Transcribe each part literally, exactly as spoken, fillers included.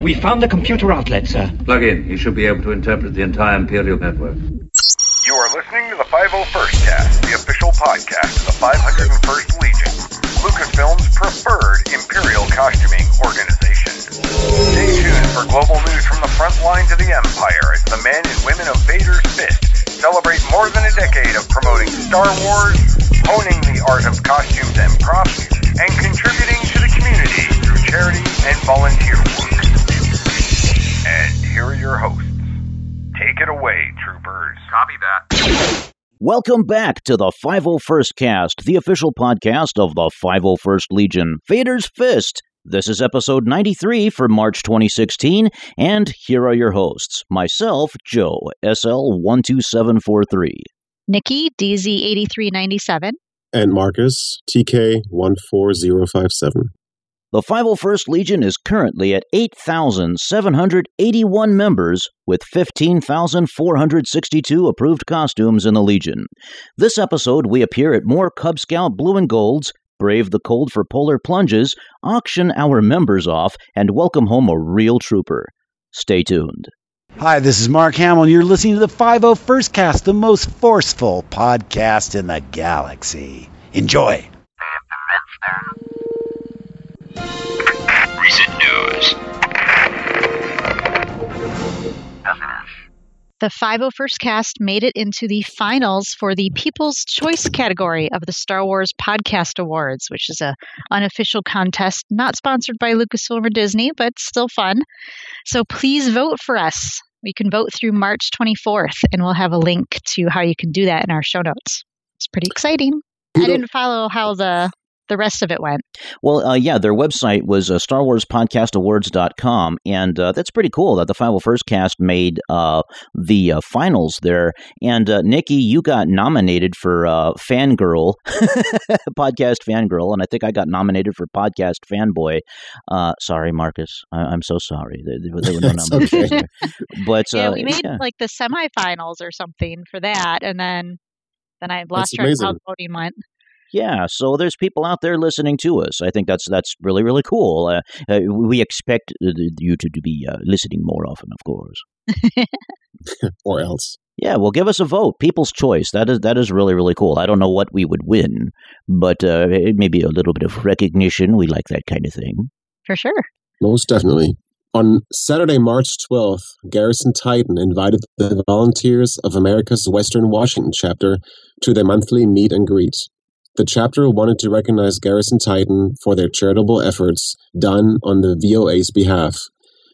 We found the computer outlet, sir. Plug in. You should be able to interpret the entire Imperial network. You are listening to the five oh first Cast, the official podcast of the five oh first Legion, Lucasfilm's preferred Imperial costuming organization. Stay tuned for global news from the front line to the Empire as the men and women of Vader's Fist celebrate more than a decade of promoting Star Wars, honing the art of costumes and props, and contributing to the community through charity and volunteer work. And here are your hosts. Take it away, troopers. Copy that. Welcome back to the five oh first Cast, the official podcast of the five oh first Legion, Vader's Fist. This is episode ninety-three for March twenty sixteen, and here are your hosts. Myself, Joe, S L one two seven four three. Nikki, D Z eight three nine seven. And Marcus, T K one four zero five seven. The five oh first Legion is currently at eight thousand seven hundred eighty-one members with fifteen thousand four hundred sixty-two approved costumes in the Legion. This episode, we appear at more Cub Scout Blue and Golds, brave the cold for polar plunges, auction our members off, and welcome home a real trooper. Stay tuned. Hi, this is Mark Hamill, and you're listening to the five oh first Cast, the most forceful podcast in the galaxy. Enjoy. Recent news. The five oh first Cast made it into the finals for the People's Choice category of the Star Wars Podcast Awards, which is an unofficial contest not sponsored by Lucasfilm or Disney, but still fun. So please vote for us. You can vote through March twenty-fourth, and we'll have a link to how you can do that in our show notes. It's pretty exciting. I didn't follow how the... the rest of it went. Well, uh, yeah, their website was uh, Star Wars Podcast Awards dot com, and uh, that's pretty cool that the five oh first Cast made uh, the uh, finals there. And uh, Nikki, you got nominated for uh, Fangirl, Podcast Fangirl, and I think I got nominated for Podcast Fanboy. Uh, sorry, Marcus. I- I'm so sorry. There, there were no nominations there. But, yeah, uh, we made yeah. like the semifinals or something for that, and then, then I lost track of how the voting went. Yeah, so there's people out there listening to us. I think that's that's really, really cool. Uh, uh, we expect uh, you to, to be uh, listening more often, of course. Or else. Yeah, well, give us a vote. People's Choice. That is that is really, really cool. I don't know what we would win, but uh, maybe a little bit of recognition. We like that kind of thing. For sure. Most definitely. On Saturday, March twelfth, Garrison Titan invited the volunteers of America's Western Washington chapter to their monthly meet and greet. The chapter wanted to recognize Garrison Titan for their charitable efforts done on the V O A's behalf.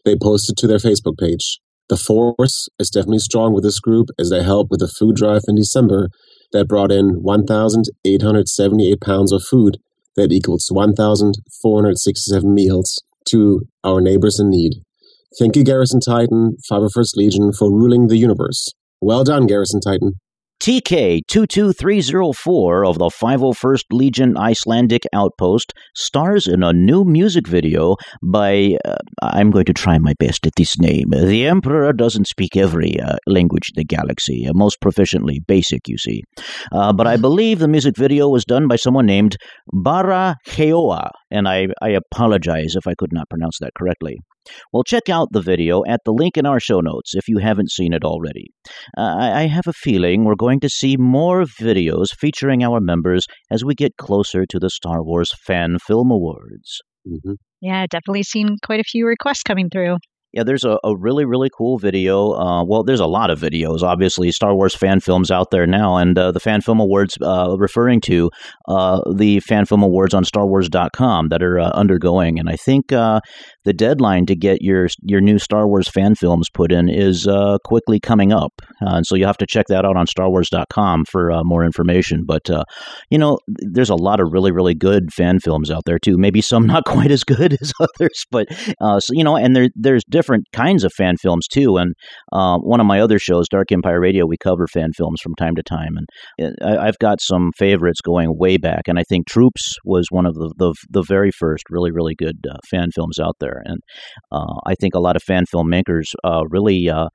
They posted to their Facebook page, "The force is definitely strong with this group as they helped with a food drive in December that brought in one thousand eight hundred seventy-eight pounds of food that equals one thousand four hundred sixty-seven meals to our neighbors in need. Thank you, Garrison Titan, five oh first Legion, for ruling the universe. Well done, Garrison Titan." T K two two three zero four of the five oh first Legion Icelandic Outpost stars in a new music video by, uh, I'm going to try my best at this name, the Emperor doesn't speak every uh, language in the galaxy, uh, most proficiently basic, you see. Uh, but I believe the music video was done by someone named Bara Heoa, and I, I apologize if I could not pronounce that correctly. Well, check out the video at the link in our show notes if you haven't seen it already. Uh, I have a feeling we're going to see more videos featuring our members as we get closer to the Star Wars Fan Film Awards. Mm-hmm. Yeah, I've definitely seen quite a few requests coming through. Yeah, there's a, a really, really cool video. Uh, well, there's a lot of videos, obviously, Star Wars fan films out there now, and uh, the Fan Film Awards uh, referring to uh, the Fan Film Awards on Star Wars dot com that are uh, undergoing. And I think uh, the deadline to get your your new Star Wars fan films put in is uh, quickly coming up. Uh, and so you have to check that out on Star Wars dot com for uh, more information. But, uh, you know, there's a lot of really, really good fan films out there, too. Maybe some not quite as good as others, but, uh, so, you know, and there, there's different different kinds of fan films too, and uh, one of my other shows, Dark Empire Radio, we cover fan films from time to time, and I've got some favorites going way back, and I think Troops was one of the the, the very first really, really good uh, fan films out there, and uh, I think a lot of fan filmmakers uh, really uh,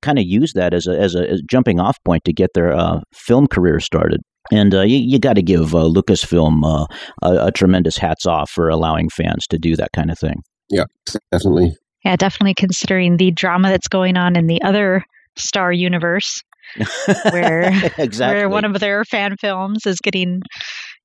kind of use that as a, as a as jumping off point to get their uh, film career started. And uh, you, you got to give uh, Lucasfilm uh, a, a tremendous hats off for allowing fans to do that kind of thing. Yeah, definitely. Yeah, definitely considering the drama that's going on in the other Star universe, where exactly. where one of their fan films is getting,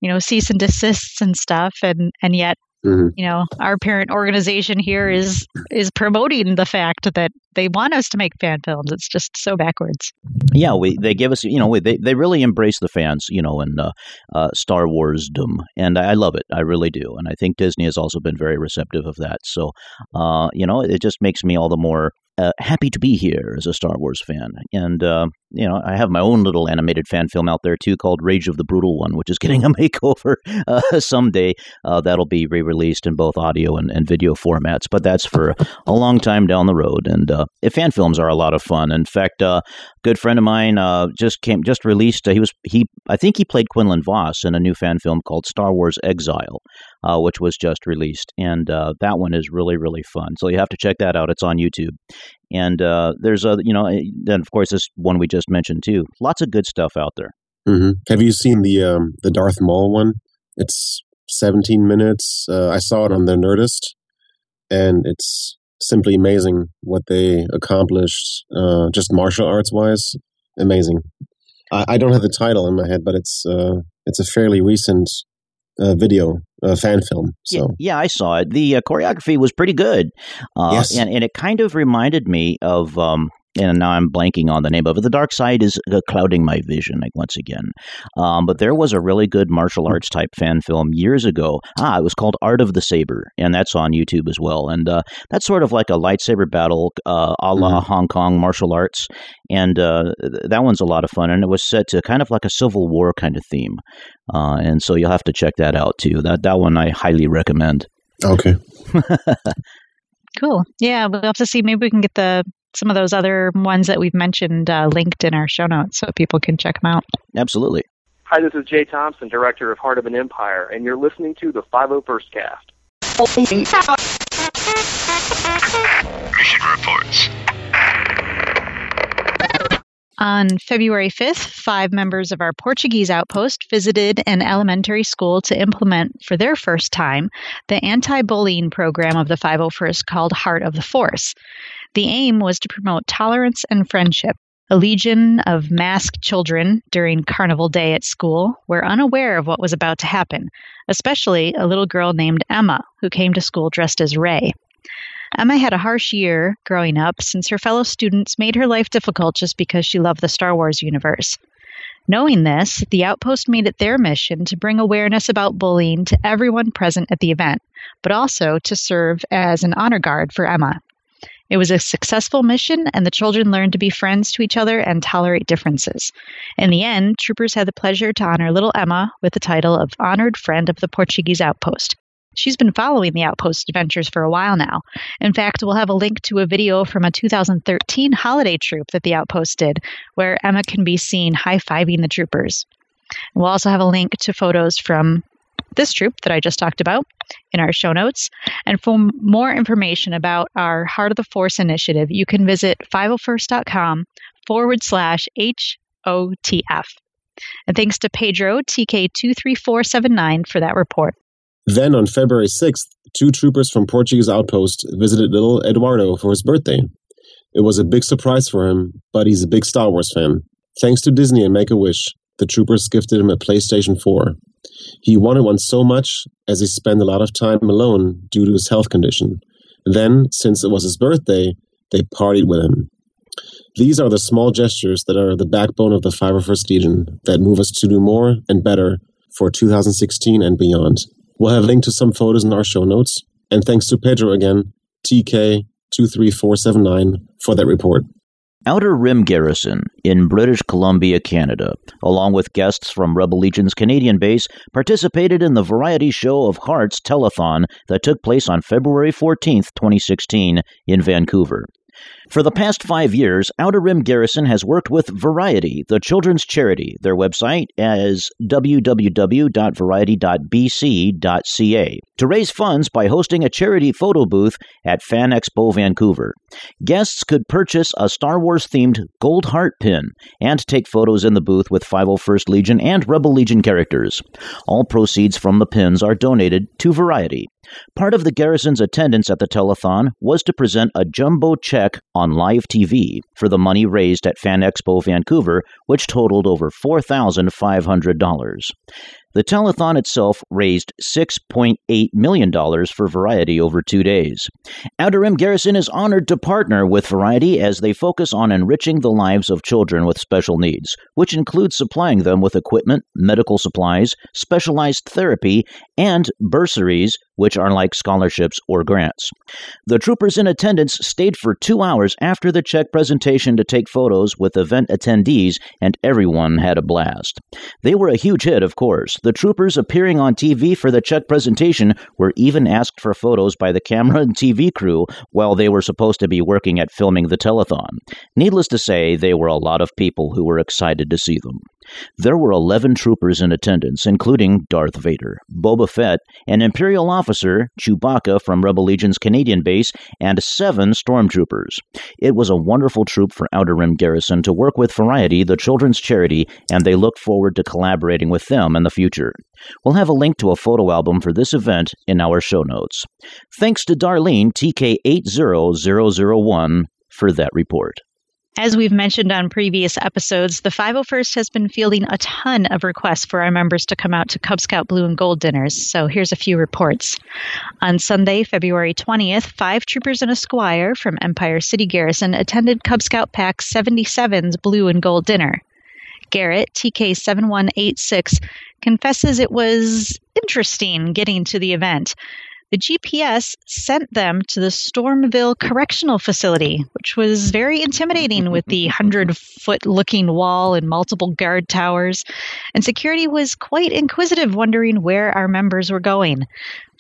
you know, cease and desists and stuff, and and yet, mm-hmm. you know, our parent organization here is is promoting the fact that they want us to make fan films. It's just so backwards. Yeah, we they give us, you know, we, they they really embrace the fans, you know, and uh, uh, Star Wars-dom, and I love it. I really do, and I think Disney has also been very receptive of that. So, uh, you know, it just makes me all the more uh, happy to be here as a Star Wars fan, and uh, you know, I have my own little animated fan film out there too, called Rage of the Brutal One, which is getting a makeover uh, someday. Uh, that'll be re-released in both audio and, and video formats, but that's for a long time down the road, and. Uh, Fan films are a lot of fun. In fact, uh, a good friend of mine uh, just came, just released. Uh, he was he, I think he played Quinlan Voss in a new fan film called Star Wars Exile, uh, which was just released, and uh, that one is really really fun. So you have to check that out. It's on YouTube, and uh, there's a you know, then of course this one we just mentioned too. Lots of good stuff out there. Mm-hmm. Have you seen the um, the Darth Maul one? It's seventeen minutes. Uh, I saw it on the Nerdist, and it's simply amazing what they accomplished, uh, just martial arts wise. Amazing. I, I don't have the title in my head, but it's uh, it's a fairly recent uh, video uh, fan film. So yeah, yeah, I saw it. The uh, choreography was pretty good, uh, yes. and and it kind of reminded me of. Um, And now I'm blanking on the name of it. The Dark Side is uh, clouding my vision, like, once again. Um, but there was a really good martial arts type fan film years ago. Ah, it was called Art of the Saber, and that's on YouTube as well. And uh, that's sort of like a lightsaber battle, uh, a la mm-hmm. Hong Kong martial arts. And uh, that one's a lot of fun. And it was set to kind of like a Civil War kind of theme. Uh, and so you'll have to check that out too. That that one I highly recommend. Okay. Cool. Yeah, we'll have to see. Maybe we can get the. Some of those other ones that we've mentioned uh, linked in our show notes so people can check them out. Absolutely. Hi, this is Jay Thompson, director of Heart of an Empire, and you're listening to the five oh first Cast. Mission reports. On February fifth, five members of our Portuguese outpost visited an elementary school to implement, for their first time, the anti-bullying program of the five oh first called Heart of the Force. The aim was to promote tolerance and friendship. A legion of masked children during Carnival Day at school were unaware of what was about to happen, especially a little girl named Emma, who came to school dressed as Rey. Emma had a harsh year growing up since her fellow students made her life difficult just because she loved the Star Wars universe. Knowing this, the outpost made it their mission to bring awareness about bullying to everyone present at the event, but also to serve as an honor guard for Emma. It was a successful mission, and the children learned to be friends to each other and tolerate differences. In the end, troopers had the pleasure to honor little Emma with the title of Honored Friend of the Portuguese Outpost. She's been following the Outpost adventures for a while now. In fact, we'll have a link to a video from a two thousand thirteen holiday troop that the Outpost did, where Emma can be seen high-fiving the troopers. We'll also have a link to photos from this troop that I just talked about in our show notes. And for more information about our Heart of the Force initiative, you can visit five oh first dot com forward slash H O T F. And thanks to Pedro T K two three four seven nine for that report. Then on February sixth, two troopers from Portuguese Outpost visited little Eduardo for his birthday. It was a big surprise for him, but he's a big Star Wars fan. Thanks to Disney and Make-A-Wish, the troopers gifted him a PlayStation four. He wanted one so much as he spent a lot of time alone due to his health condition. Then, since it was his birthday, they partied with him. These are the small gestures that are the backbone of the five oh first Legion that move us to do more and better for two thousand sixteen and beyond. We'll have a link to some photos in our show notes. And thanks to Pedro again, T K two three four seven nine, for that report. Outer Rim Garrison in British Columbia, Canada, along with guests from Rebel Legion's Canadian base, participated in the variety show of Hearts telethon that took place on February fourteenth, twenty sixteen, in Vancouver. For the past five years, Outer Rim Garrison has worked with Variety, the children's charity. Their website is w w w dot variety dot b c dot c a, to raise funds by hosting a charity photo booth at Fan Expo Vancouver. Guests could purchase a Star Wars-themed gold heart pin and take photos in the booth with five oh first Legion and Rebel Legion characters. All proceeds from the pins are donated to Variety. Part of the garrison's attendance at the telethon was to present a jumbo check on live T V for the money raised at Fan Expo Vancouver, which totaled over four thousand five hundred dollars. The telethon itself raised six point eight million dollars for Variety over two days. Outer Rim Garrison is honored to partner with Variety as they focus on enriching the lives of children with special needs, which includes supplying them with equipment, medical supplies, specialized therapy, and bursaries, which are like scholarships or grants. The troopers in attendance stayed for two hours after the check presentation to take photos with event attendees, and everyone had a blast. They were a huge hit, of course. The troopers appearing on T V for the check presentation were even asked for photos by the camera and T V crew while they were supposed to be working at filming the telethon. Needless to say, they were a lot of people who were excited to see them. There were eleven troopers in attendance, including Darth Vader, Boba Fett, an Imperial officer, Chewbacca from Rebel Legion's Canadian base, and seven stormtroopers. It was a wonderful troop for Outer Rim Garrison to work with Variety, the children's charity, and they look forward to collaborating with them in the future. We'll have a link to a photo album for this event in our show notes. Thanks to Darlene T K eight zero zero zero one for that report. As we've mentioned on previous episodes, the five oh first has been fielding a ton of requests for our members to come out to Cub Scout Blue and Gold dinners, so here's a few reports. On Sunday, February twentieth, five troopers and a squire from Empire City Garrison attended Cub Scout Pack seventy-seven's Blue and Gold dinner. Garrett T K seven one eight six confesses it was interesting getting to the event. The G P S sent them to the Stormville Correctional Facility, which was very intimidating with the hundred-foot-looking wall and multiple guard towers, and security was quite inquisitive, wondering where our members were going.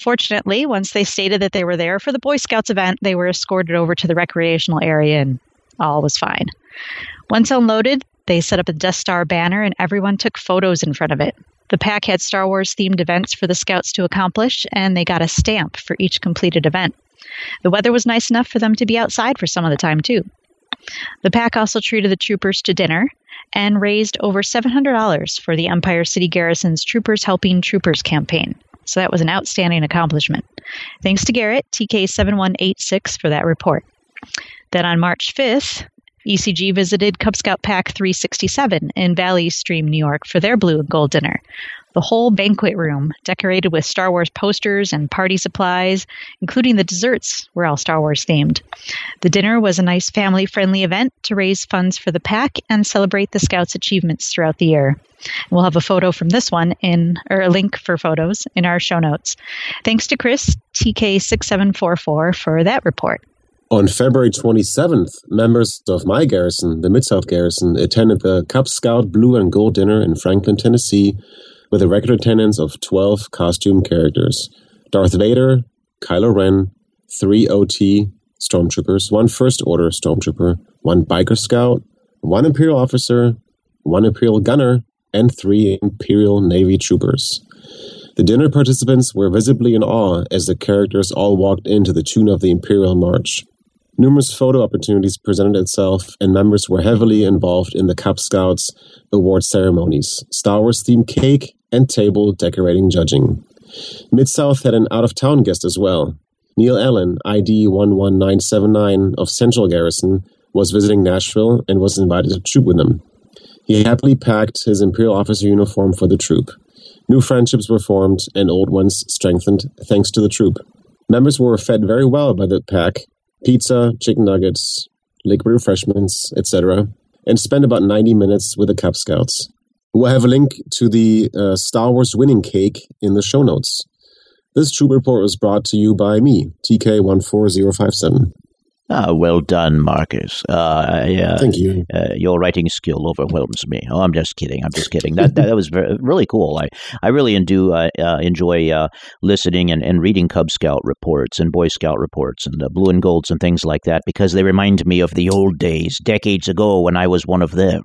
Fortunately, once they stated that they were there for the Boy Scouts event, they were escorted over to the recreational area, and all was fine. Once unloaded, they set up a Death Star banner, and everyone took photos in front of it. The pack had Star Wars-themed events for the Scouts to accomplish, and they got a stamp for each completed event. The weather was nice enough for them to be outside for some of the time, too. The pack also treated the troopers to dinner and raised over seven hundred dollars for the Empire City Garrison's Troopers Helping Troopers campaign. So that was an outstanding accomplishment. Thanks to Garrett, T K seven one eight six, for that report. Then on March fifth, E C G visited Cub Scout Pack three sixty-seven in Valley Stream, New York, for their Blue and Gold dinner. The whole banquet room, decorated with Star Wars posters and party supplies, including the desserts, were all Star Wars themed. The dinner was a nice family-friendly event to raise funds for the pack and celebrate the Scouts' achievements throughout the year. We'll have a photo from this one in, or a link for photos in our show notes. Thanks to Chris T K six seven four four for that report. On February twenty-seventh, members of my garrison, the Mid-South Garrison, attended the Cub Scout Blue and Gold Dinner in Franklin, Tennessee, with a record attendance of twelve costume characters. Darth Vader, Kylo Ren, three O T stormtroopers, one First Order stormtrooper, one biker scout, one Imperial officer, one Imperial gunner, and three Imperial Navy troopers. The dinner participants were visibly in awe as the characters all walked in to the tune of the Imperial March. Numerous photo opportunities presented itself, and members were heavily involved in the Cub Scouts award ceremonies, Star Wars-themed cake, and table decorating judging. Mid-South had an out-of-town guest as well. Neil Allen, I D one one nine seven nine of Central Garrison, was visiting Nashville and was invited to troop with them. He happily packed his Imperial officer uniform for the troop. New friendships were formed, and old ones strengthened thanks to the troop. Members were fed very well by the pack, pizza, chicken nuggets, liquid refreshments, et cetera, and spend about ninety minutes with the Cub Scouts. We'll have a link to the uh, Star Wars winning cake in the show notes. This troop report was brought to you by me, T K one four zero five seven. Ah, well done, Marcus. Uh, yeah, Thank you. Uh, your writing skill overwhelms me. Oh, I'm just kidding. I'm just kidding. That that, that was very, really cool. I, I really do uh, uh, enjoy uh, listening and, and reading Cub Scout reports and Boy Scout reports and uh, Blue and Golds and things like that, because they remind me of the old days, decades ago, when I was one of them.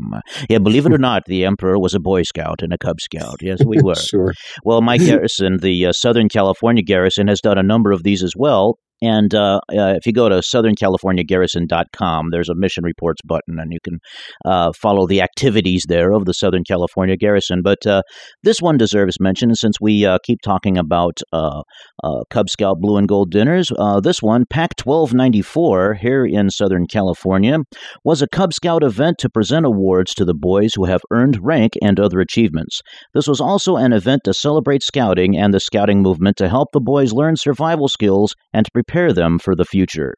Yeah, believe it or not, the Emperor was a Boy Scout and a Cub Scout. Yes, we were. Sure. Well, my garrison, the uh, Southern California Garrison, has done a number of these as well. And uh, uh, if you go to southern california garrison dot com, there's a mission reports button, and you can uh, follow the activities there of the Southern California Garrison. But uh, this one deserves mention, since we uh, keep talking about uh, uh, Cub Scout Blue and Gold dinners. Uh, this one, PAC twelve ninety-four here in Southern California, was a Cub Scout event to present awards to the boys who have earned rank and other achievements. This was also an event to celebrate scouting and the scouting movement to help the boys learn survival skills and to prepare them for the future.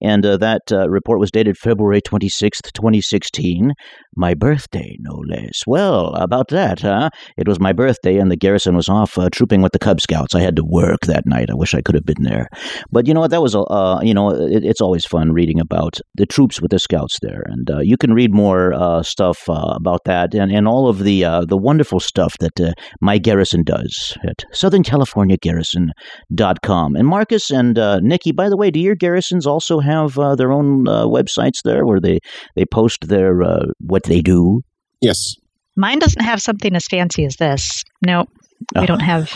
And uh, that uh, report was dated February twenty-sixth, twenty sixteen. My birthday, no less. Well, about that, huh? It was my birthday, and the garrison was off uh, trooping with the Cub Scouts. I had to work that night. I wish I could have been there. But you know what? That was, a uh, you know, it, it's always fun reading about the troops with the scouts there. And uh, you can read more uh, stuff uh, about that and, and all of the, uh, the wonderful stuff that uh, my garrison does at southern california garrison dot com. And Marcus and uh, Nikki, by the way, do your garrisons also have uh, their own uh, websites there where they, they post their uh, what they do? Yes. Mine doesn't have something as fancy as this. Nope. We don't have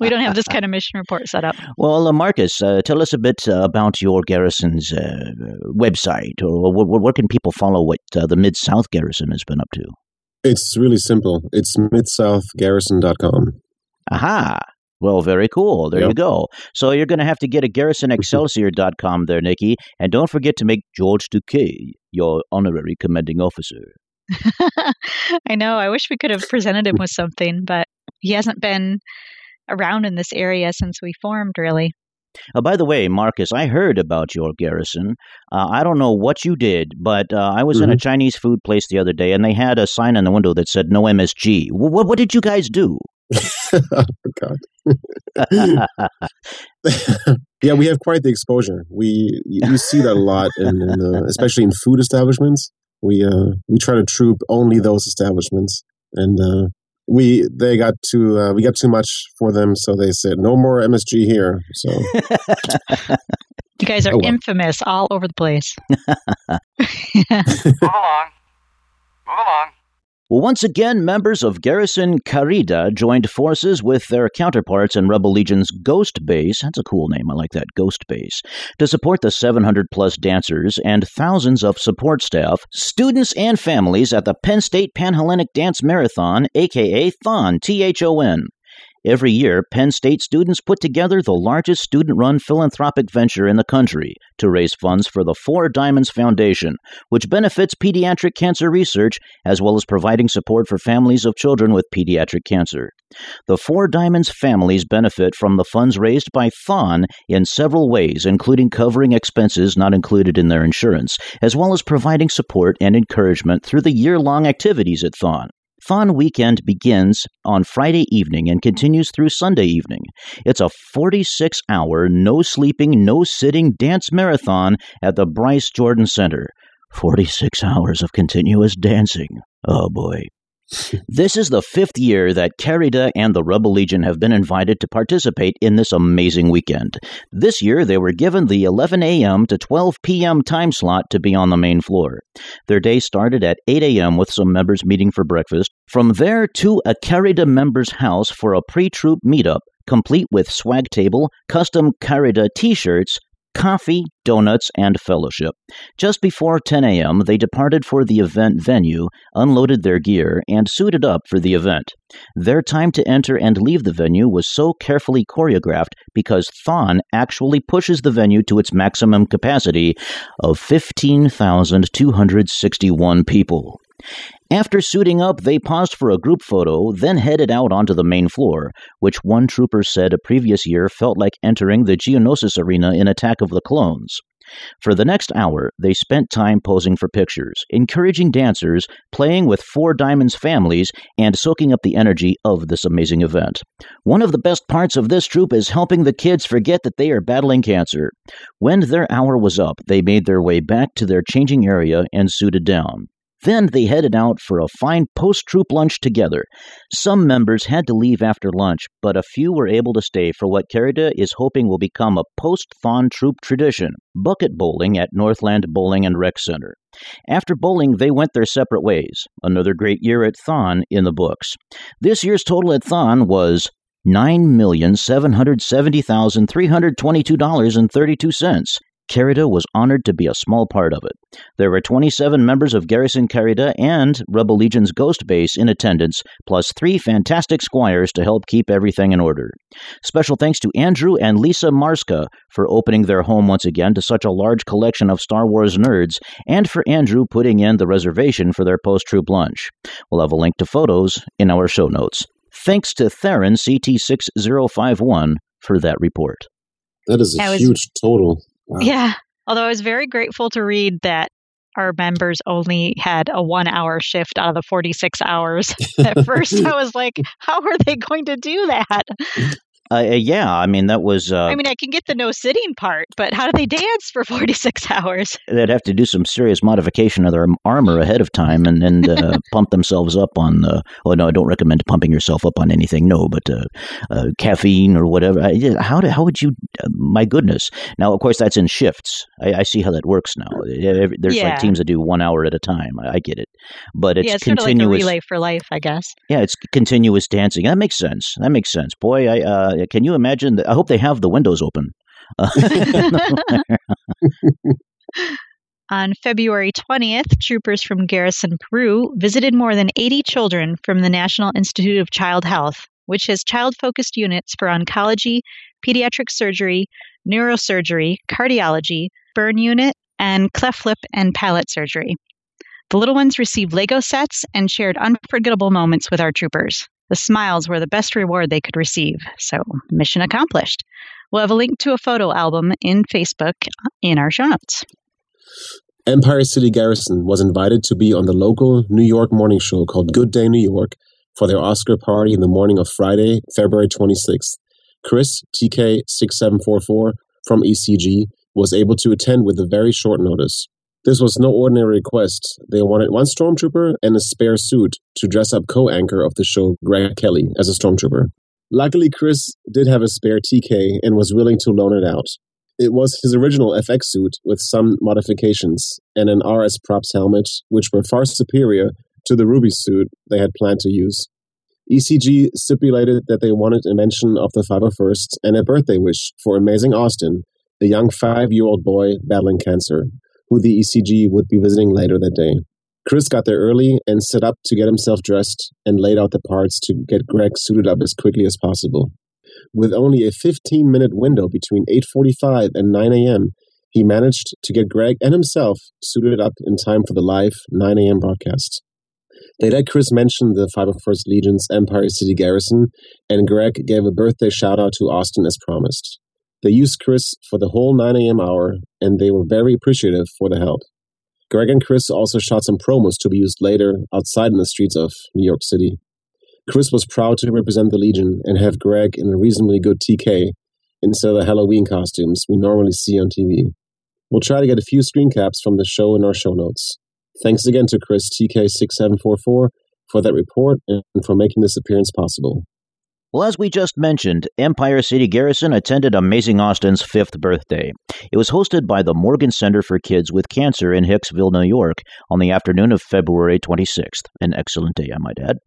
we don't have this kind of mission report set up. Well, uh, Marcus, uh, tell us a bit uh, about your garrison's uh, website, or wh- where can people follow what uh, the Mid-South Garrison has been up to? It's really simple. It's mid south garrison dot com. Aha. Well, very cool. There yep. you go. So you're going to have to get a garrison excelsior dot com there, Nikki. And don't forget to make George Duque your honorary commanding officer. I know. I wish we could have presented him with something, but he hasn't been around in this area since we formed, really. Uh, by the way, Marcus, I heard about your garrison. Uh, I don't know what you did, but uh, I was mm-hmm. in a Chinese food place the other day, and they had a sign on the window that said no M S G. W- what, what did you guys do? Oh, God. Yeah, we have quite the exposure. We you see that a lot, in, in uh, especially in food establishments. We uh, we try to troop only those establishments, and uh, we they got too uh, we got too much for them, so they said no more M S G here. So you guys are oh, well. infamous all over the place. Yeah. Move along, move along. Well, once again, members of Garrison Carida joined forces with their counterparts in Rebel Legion's Ghost Base, that's a cool name, I like that, Ghost Base, to support the seven hundred plus dancers and thousands of support staff, students, and families at the Penn State Panhellenic Dance Marathon, a k a. THON, T H O N. Every year, Penn State students put together the largest student-run philanthropic venture in the country to raise funds for the Four Diamonds Foundation, which benefits pediatric cancer research as well as providing support for families of children with pediatric cancer. The Four Diamonds families benefit from the funds raised by THON in several ways, including covering expenses not included in their insurance, as well as providing support and encouragement through the year-long activities at THON. THON Weekend begins on Friday evening and continues through Sunday evening. It's a forty-six hour, no-sleeping, no-sitting dance marathon at the Bryce Jordan Center. forty-six hours of continuous dancing. Oh, boy. This is the fifth year that Carida and the Rebel Legion have been invited to participate in this amazing weekend. This year, they were given the eleven a.m. to twelve p.m. time slot to be on the main floor. Their day started at eight a.m. with some members meeting for breakfast. From there to a Carida member's house for a pre-troop meetup, complete with swag table, custom Carida t-shirts, coffee, donuts, and fellowship. Just before ten a.m., they departed for the event venue, unloaded their gear, and suited up for the event. Their time to enter and leave the venue was so carefully choreographed because THON actually pushes the venue to its maximum capacity of fifteen thousand two hundred sixty-one people. After suiting up, they paused for a group photo, then headed out onto the main floor, which one trooper said a previous year felt like entering the Geonosis Arena in Attack of the Clones. For the next hour, they spent time posing for pictures, encouraging dancers, playing with Four Diamonds families, and soaking up the energy of this amazing event. One of the best parts of this troop is helping the kids forget that they are battling cancer. When their hour was up, they made their way back to their changing area and suited down. Then they headed out for a fine post-troop lunch together. Some members had to leave after lunch, but a few were able to stay for what Carida is hoping will become a post-Thon troop tradition, bucket bowling at Northland Bowling and Rec Center. After bowling, they went their separate ways. Another great year at Thon in the books. This year's total at Thon was nine million seven hundred seventy thousand three hundred twenty-two dollars and thirty-two cents. Carita was honored to be a small part of it. There were twenty-seven members of Garrison Carita and Rebel Legion's Ghost Base in attendance, plus three fantastic squires to help keep everything in order. Special thanks to Andrew and Lisa Marska for opening their home once again to such a large collection of Star Wars nerds, and for Andrew putting in the reservation for their post-troop lunch. We'll have a link to photos in our show notes. Thanks to Theron C T six zero five one for that report. That is a that was- huge total. Wow. Yeah, although I was very grateful to read that our members only had a one-hour shift out of the forty-six hours. At first, I was like, how are they going to do that? Uh, yeah, I mean, that was... Uh, I mean, I can get the no sitting part, but how do they dance for forty-six hours? They'd have to do some serious modification of their armor ahead of time and then uh, pump themselves up on... Uh, oh, no, I don't recommend pumping yourself up on anything, no, but uh, uh, caffeine or whatever. How do, how would you... Uh, my goodness. Now, of course, that's in shifts. I, I see how that works now. There's yeah. like teams that do one hour at a time. I, I get it. But it's, yeah, it's continuous, sort of like a relay for life, I guess. Yeah, it's continuous dancing. That makes sense. That makes sense. Boy, I... Uh, Can you imagine? The, I hope they have the windows open. Uh, On February twentieth, troopers from Garrison, Peru, visited more than eighty children from the National Institute of Child Health, which has child-focused units for oncology, pediatric surgery, neurosurgery, cardiology, burn unit, and cleft lip and palate surgery. The little ones received Lego sets and shared unforgettable moments with our troopers. The smiles were the best reward they could receive, so mission accomplished. We'll have a link to a photo album in Facebook in our show notes. Empire City Garrison was invited to be on the local New York morning show called Good Day New York for their Oscar party in the morning of Friday, February twenty-sixth. Chris T K six seven four four from E C G was able to attend with a very short notice. This was no ordinary request. They wanted one stormtrooper and a spare suit to dress up co-anchor of the show, Greg Kelly, as a stormtrooper. Luckily, Chris did have a spare T K and was willing to loan it out. It was his original F X suit with some modifications and an R S props helmet, which were far superior to the Ruby suit they had planned to use. E C G stipulated that they wanted a mention of the five oh first and a birthday wish for Amazing Austin, the young five-year-old boy battling cancer, who the E C G would be visiting later that day. Chris got there early and set up to get himself dressed and laid out the parts to get Greg suited up as quickly as possible. With only a fifteen-minute window between eight forty-five and nine a.m., he managed to get Greg and himself suited up in time for the live nine a.m. broadcast. They let Chris mention the five oh first Legion's Empire City Garrison, and Greg gave a birthday shout-out to Austin as promised. They used Chris for the whole nine a.m. hour, and they were very appreciative for the help. Greg and Chris also shot some promos to be used later outside in the streets of New York City. Chris was proud to represent the Legion and have Greg in a reasonably good T K instead of the Halloween costumes we normally see on T V. We'll try to get a few screen caps from the show in our show notes. Thanks again to Chris T K six seven four four for that report and for making this appearance possible. Well, as we just mentioned, Empire City Garrison attended Amazing Austin's fifth birthday. It was hosted by the Morgan Center for Kids with Cancer in Hicksville, New York, on the afternoon of February twenty-sixth. An excellent day, I might add.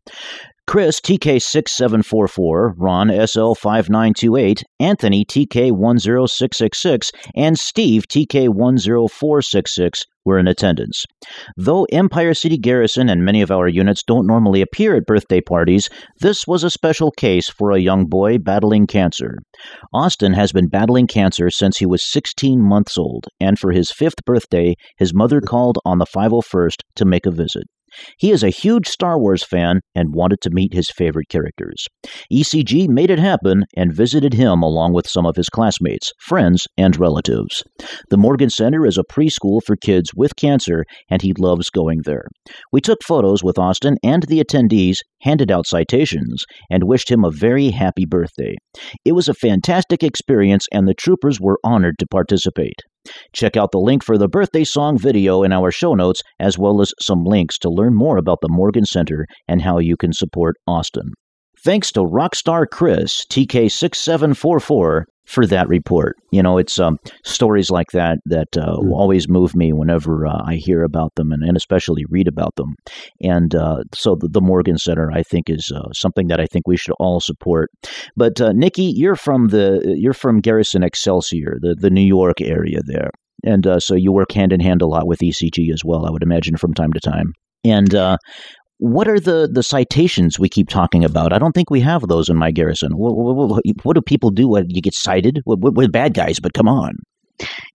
Chris T K six seven four four, Ron S L five nine two eight, Anthony T K one oh six six six, and Steve T K one oh four six six were in attendance. Though Empire City Garrison and many of our units don't normally appear at birthday parties, this was a special case for a young boy battling cancer. Austin has been battling cancer since he was sixteen months old, and for his fifth birthday, his mother called on the five oh first to make a visit. He is a huge Star Wars fan and wanted to meet his favorite characters. E C G made it happen and visited him along with some of his classmates, friends, and relatives. The Morgan Center is a preschool for kids with cancer, and he loves going there. We took photos with Austin and the attendees, handed out citations, and wished him a very happy birthday. It was a fantastic experience, and the troopers were honored to participate. Check out the link for the birthday song video in our show notes, as well as some links to learn more about the Morgan Center and how you can support Austin. Thanks to Rockstar Chris T K six seven four four for that report. You know, it's um, stories like that that uh, mm. always move me whenever uh, I hear about them and, and especially read about them. And uh, so the, the Morgan Center, I think, is uh, something that I think we should all support. But uh, Nikki, you're from the you're from Garrison Excelsior, the, the New York area there. And uh, so you work hand in hand a lot with E C G as well, I would imagine, from time to time. And uh, what are the, the citations we keep talking about? I don't think we have those in my garrison. What, what, what do people do when you get cited? We're bad guys, but come on.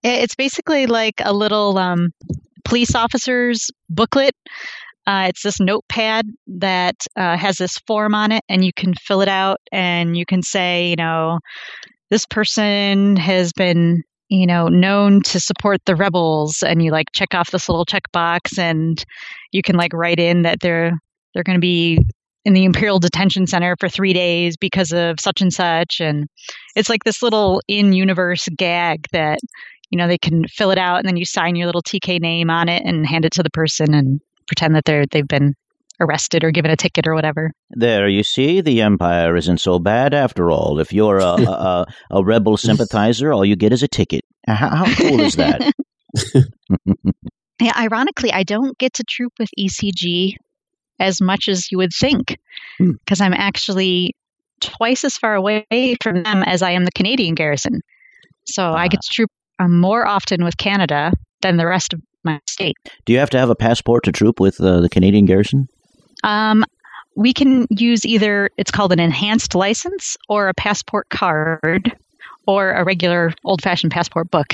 It's basically like a little um, police officer's booklet. Uh, it's this notepad that uh, has this form on it, and you can fill it out, and you can say, you know, this person has been... you know, known to support the rebels, and you like check off this little checkbox, and you can like write in that they're they're going to be in the Imperial Detention Center for three days because of such and such, and it's like this little in-universe gag that you know they can fill it out, and then you sign your little T K name on it and hand it to the person and pretend that they're they've been arrested or given a ticket or whatever. There, you see, the Empire isn't so bad after all. If you're a, a, a rebel sympathizer, all you get is a ticket. How, how cool is that? Yeah, ironically, I don't get to troop with E C G as much as you would think, because I'm actually twice as far away from them as I am the Canadian garrison. So uh-huh. I get to troop uh, more often with Canada than the rest of my state. Do you have to have a passport to troop with uh, the Canadian garrison? Um, we can use either, it's called an enhanced license or a passport card or a regular old-fashioned passport book.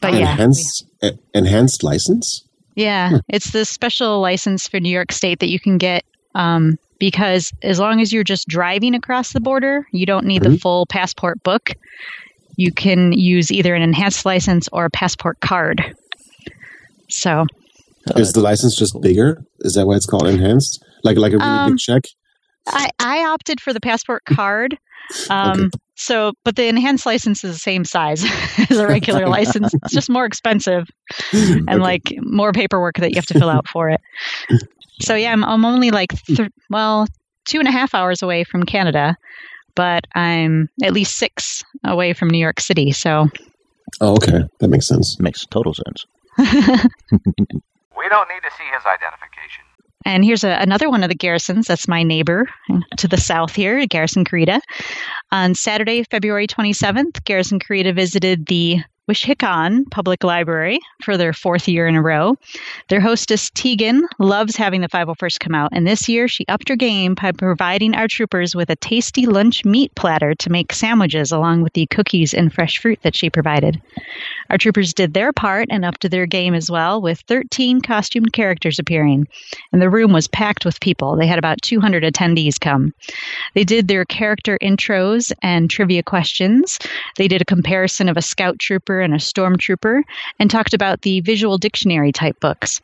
But oh, yeah, enhanced, we, e- enhanced license? Yeah. Hmm. It's this special license for New York State that you can get um, because as long as you're just driving across the border, you don't need mm-hmm. the full passport book. You can use either an enhanced license or a passport card. So, is the license just bigger? Is that why it's called enhanced? Like like a really um, big check? I, I opted for the passport card. Um, okay. So, but the enhanced license is the same size as a regular license. It's just more expensive and okay. like more paperwork that you have to fill out for it. So yeah, I'm, I'm only like, th- well, two and a half hours away from Canada, but I'm at least six away from New York City. So. Oh, okay. That makes sense. Makes total sense. We don't need to see his identification. And here's a, another one of the garrisons. That's my neighbor to the south here, Garrison Carita. On Saturday, February twenty-seventh, Garrison Carita visited the Wishican Public Library for their fourth year in a row. Their hostess, Tegan, loves having the five oh first come out. And this year, she upped her game by providing our troopers with a tasty lunch meat platter to make sandwiches along with the cookies and fresh fruit that she provided. Our troopers did their part and upped their game as well, with thirteen costumed characters appearing. And the room was packed with people. They had about two hundred attendees come. They did their character intros and trivia questions. They did a comparison of a scout trooper and a stormtrooper and talked about the visual dictionary type books.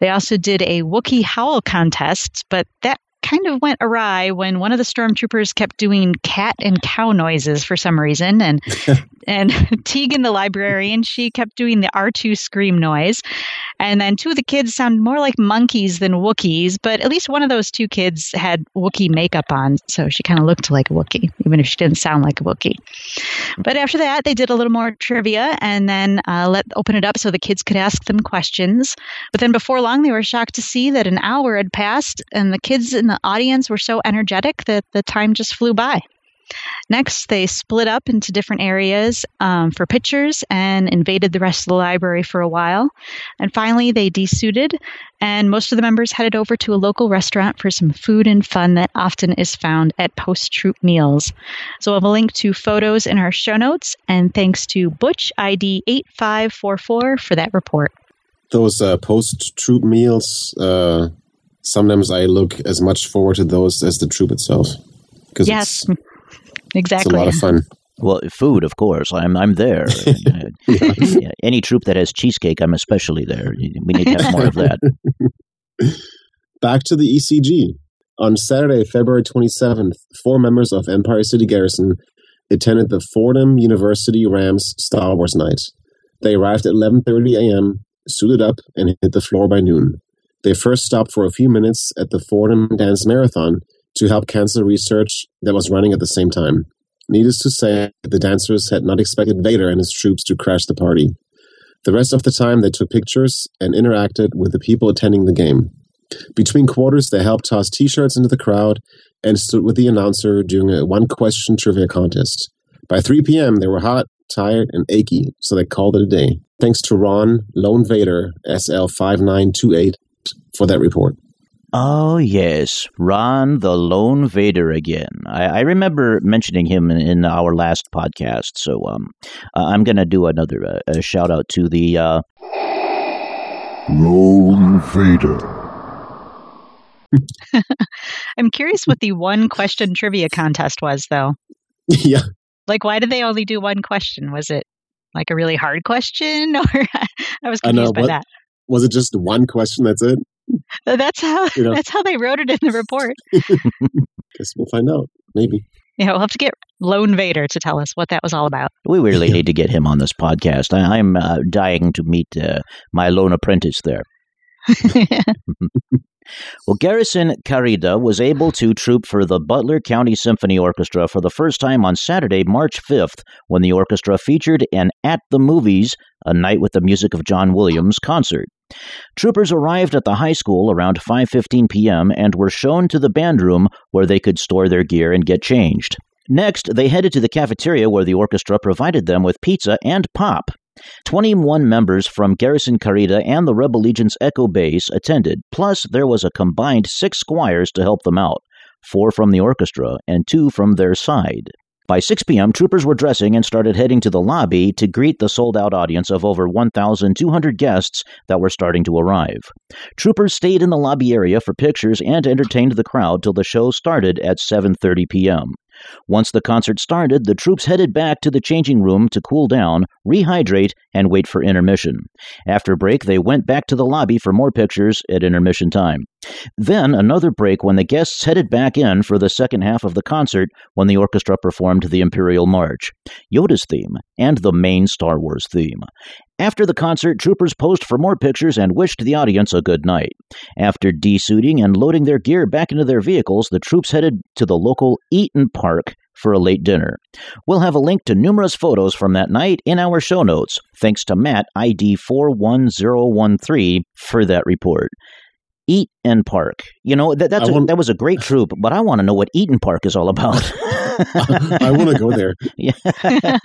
They also did a Wookiee howl contest, but that kind of went awry when one of the stormtroopers kept doing cat and cow noises for some reason, and and Tegan, the librarian, she kept doing the R two scream noise, and then two of the kids sound more like monkeys than Wookiees, but at least one of those two kids had Wookiee makeup on, so she kind of looked like a Wookiee, even if she didn't sound like a Wookiee. But after that, they did a little more trivia, and then uh, let open it up so the kids could ask them questions. But then before long, they were shocked to see that an hour had passed, and the kids in the The audience were so energetic that the time just flew by. Next, they split up into different areas um, for pictures and invaded the rest of the library for a while. And finally, they desuited, and most of the members headed over to a local restaurant for some food and fun that often is found at post-troop meals. So we'll have a link to photos in our show notes, and thanks to Butch I D eight five four four for that report. Those uh, post-troop meals... Uh... Sometimes I look as much forward to those as the troop itself. Yes, it's, exactly. It's a lot of fun. Well, food, of course. I'm I'm there. Yeah. Yeah, any troop that has cheesecake, I'm especially there. We need to have more of that. Back to the E C G. On Saturday, February twenty-seventh, four members of Empire City Garrison attended the Fordham University Rams Star Wars night. They arrived at eleven thirty a.m., suited up, and hit the floor by noon. They first stopped for a few minutes at the Fordham Dance Marathon to help cancer research that was running at the same time. Needless to say, the dancers had not expected Vader and his troops to crash the party. The rest of the time, they took pictures and interacted with the people attending the game. Between quarters, they helped toss T-shirts into the crowd and stood with the announcer during a one-question trivia contest. By three p.m., they were hot, tired, and achy, so they called it a day. Thanks to Ron, Lone Vader, S L five nine two eight, for that report. Oh, yes. Ron the Lone Vader again. I, I remember mentioning him in, in our last podcast, so um, uh, I'm going to do another uh, uh, shout-out to the... Uh... Lone Vader. I'm curious what the one-question trivia contest was, though. Yeah. Like, why did they only do one question? Was it, like, a really hard question? Or I was confused I know, by what, that. Was it just one question? That's it? That's how you know. That's how they wrote it in the report. Guess we'll find out. Maybe. Yeah, we'll have to get Lone Vader to tell us what that was all about. We really need to get him on this podcast. I, I'm uh, dying to meet uh, my lone apprentice there. Well, Garrison Carida was able to troop for the Butler County Symphony Orchestra for the first time on Saturday, March fifth, when the orchestra featured an At the Movies, A Night with the Music of John Williams concert. Troopers arrived at the high school around five fifteen p.m. and were shown to the band room where they could store their gear and get changed. Next, they headed to the cafeteria where the orchestra provided them with pizza and pop. twenty-one members from Garrison Carida and the Rebel Legion's Echo Base attended, plus there was a combined six squires to help them out, four from the orchestra and two from their side. By six p.m., troopers were dressing and started heading to the lobby to greet the sold-out audience of over one thousand two hundred guests that were starting to arrive. Troopers stayed in the lobby area for pictures and entertained the crowd till the show started at seven thirty p.m. Once the concert started, the troops headed back to the changing room to cool down, rehydrate, and wait for intermission. After break, they went back to the lobby for more pictures at intermission time. Then another break when the guests headed back in for the second half of the concert when the orchestra performed the Imperial March, Yoda's theme, and the main Star Wars theme. After the concert, troopers posed for more pictures and wished the audience a good night. After desuiting and loading their gear back into their vehicles, the troops headed to the local Eaton Park for a late dinner. We'll have a link to numerous photos from that night in our show notes, thanks to Matt I D four one zero one three for that report. Eaton Park. You know, that that's a, want, that was a great troop, but I want to know what Eaton Park is all about. I want to go there. Yeah.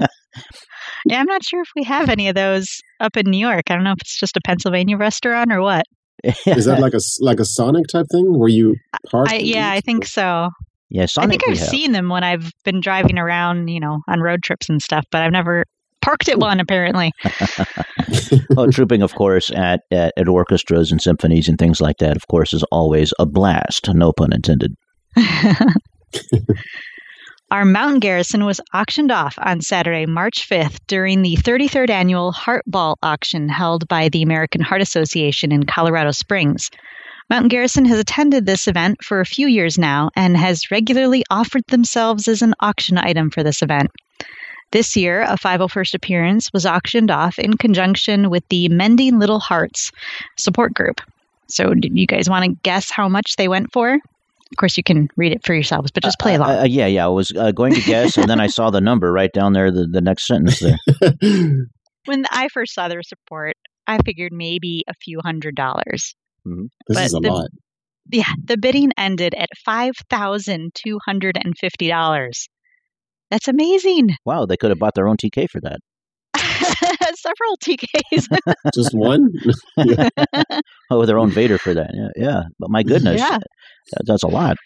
Yeah, I'm not sure if we have any of those up in New York. I don't know if it's just a Pennsylvania restaurant or what. Is that like a like a Sonic type thing where you park? I, yeah, I think so. Yeah, Sonic. I think I've have. seen them when I've been driving around, you know, on road trips and stuff, but I've never parked at one apparently. Oh, trooping, of course, at, at at orchestras and symphonies and things like that, of course, is always a blast. No pun intended. Our mountain garrison was auctioned off on Saturday, March fifth, during the thirty-third annual Heart Ball auction held by the American Heart Association in Colorado Springs. Mountain Garrison has attended this event for a few years now and has regularly offered themselves as an auction item for this event. This year, a five oh first appearance was auctioned off in conjunction with the Mending Little Hearts support group. So, do you guys want to guess how much they went for? Of course, you can read it for yourselves, but just play along. Uh, uh, yeah, yeah. I was uh, going to guess, and then I saw the number right down there, the, the next sentence there. When I first saw their support, I figured maybe a few hundred dollars. Mm-hmm. This but is a the, lot. Yeah. The bidding ended at five thousand two hundred fifty dollars. That's amazing. Wow. They could have bought their own T K for that. Several T Ks. Just one? Yeah. Oh, their own Vader for that. Yeah, yeah. But my goodness, yeah. that, that's a lot.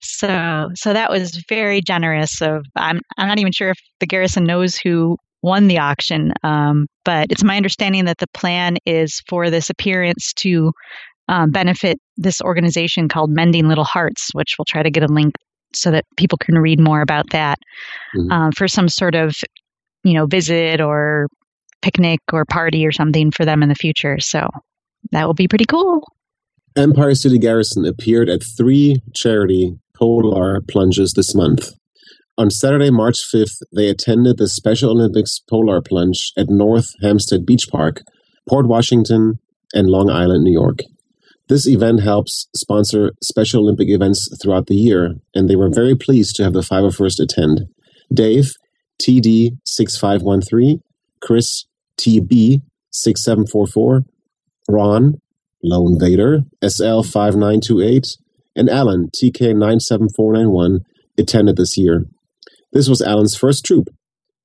So so that was very generous. Of I'm, I'm not even sure if the garrison knows who won the auction, um, but it's my understanding that the plan is for this appearance to um, benefit this organization called Mending Little Hearts, which we'll try to get a link so that people can read more about that mm-hmm. um, for some sort of you know, visit or picnic or party or something for them in the future. So that will be pretty cool. Empire City Garrison appeared at three charity polar plunges this month. On Saturday, March fifth, they attended the Special Olympics polar plunge at North Hempstead Beach Park, Port Washington, and Long Island, New York. This event helps sponsor Special Olympic events throughout the year, and they were very pleased to have the five oh first attend. Dave, T D six five one three, Chris, T B six seven four four, Ron, Lone Vader, S L five nine two eight, and Alan, T K nine seven four nine one, attended this year. This was Alan's first troop.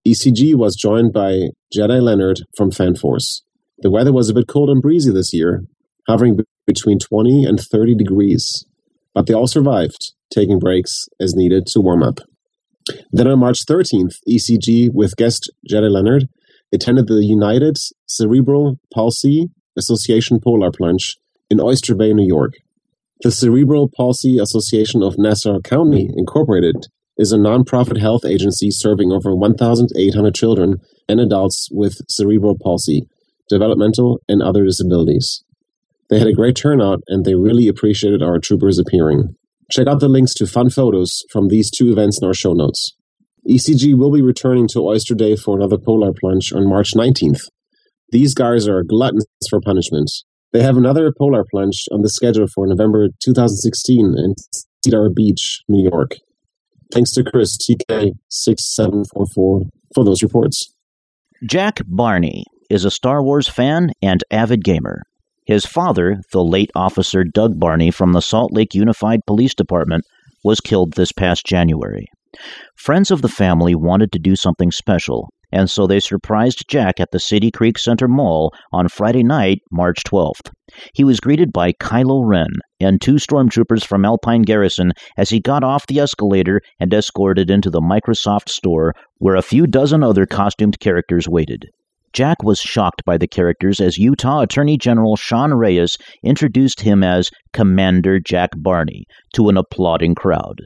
E C G was joined by Jedi Leonard from FanForce. The weather was a bit cold and breezy this year, hovering between twenty and thirty degrees, but they all survived, taking breaks as needed to warm up. Then on March thirteenth, E C G, with guest Jedi Leonard, attended the United Cerebral Palsy Association Polar Plunge in Oyster Bay, New York. The Cerebral Palsy Association of Nassau County, Incorporated, is a nonprofit health agency serving over one thousand eight hundred children and adults with cerebral palsy, developmental, and other disabilities. They had a great turnout, and they really appreciated our troopers appearing. Check out the links to fun photos from these two events in our show notes. E C G will be returning to Oyster Day for another polar plunge on March nineteenth. These guys are gluttons for punishment. They have another polar plunge on the schedule for November two thousand sixteen in Cedar Beach, New York. Thanks to Chris T K six seven four four for those reports. Jack Barney is a Star Wars fan and avid gamer. His father, the late Officer Doug Barney from the Salt Lake Unified Police Department, was killed this past January. Friends of the family wanted to do something special, and so they surprised Jack at the City Creek Center Mall on Friday night, March twelfth. He was greeted by Kylo Ren and two stormtroopers from Alpine Garrison as he got off the escalator and escorted into the Microsoft store, where a few dozen other costumed characters waited. Jack was shocked by the characters as Utah Attorney General Sean Reyes introduced him as Commander Jack Barney to an applauding crowd.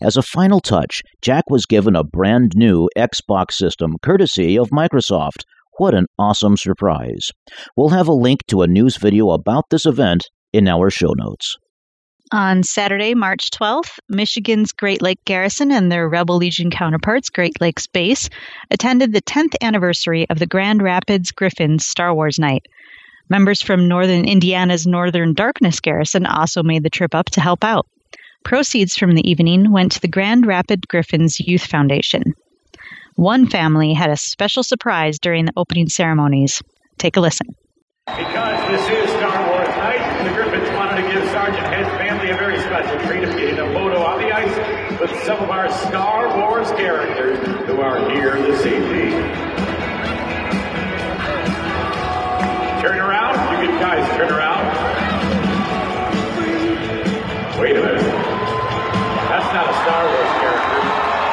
As a final touch, Jack was given a brand new Xbox system courtesy of Microsoft. What an awesome surprise. We'll have a link to a news video about this event in our show notes. On Saturday, March twelfth, Michigan's Great Lake Garrison and their Rebel Legion counterparts, Great Lakes Base, attended the tenth anniversary of the Grand Rapids Griffins Star Wars Night. Members from Northern Indiana's Northern Darkness Garrison also made the trip up to help out. Proceeds from the evening went to the Grand Rapids Griffins Youth Foundation. One family had a special surprise during the opening ceremonies. Take a listen. Because this is Star Wars Night, the Griffins wanted to give Sergeant Head's family a very special treat of getting a photo on the ice with some of our Star Wars characters who are here this evening. Turn around. You can guys turn around. Wait a minute. That's not a Star Wars character.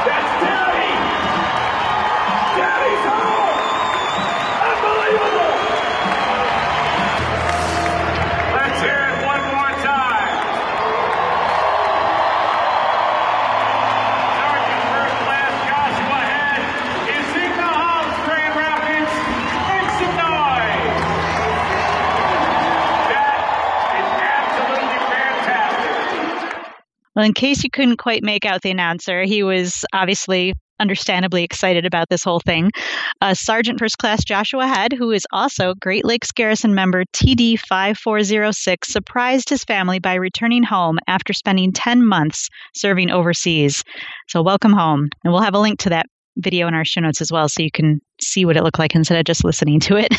That's Daddy! Daddy's home! Unbelievable! Let's hear it one more time. Sergeant First Class Joshua Head is in the house, Grand Rapids. Make some noise! That is absolutely fantastic. Well, in case you couldn't quite make out the announcer, he was obviously understandably excited about this whole thing. Uh, Sergeant First Class Joshua Head, who is also Great Lakes Garrison member T D five four oh six, surprised his family by returning home after spending ten months serving overseas. So welcome home. And we'll have a link to that video in our show notes as well, so you can see what it looked like instead of just listening to it.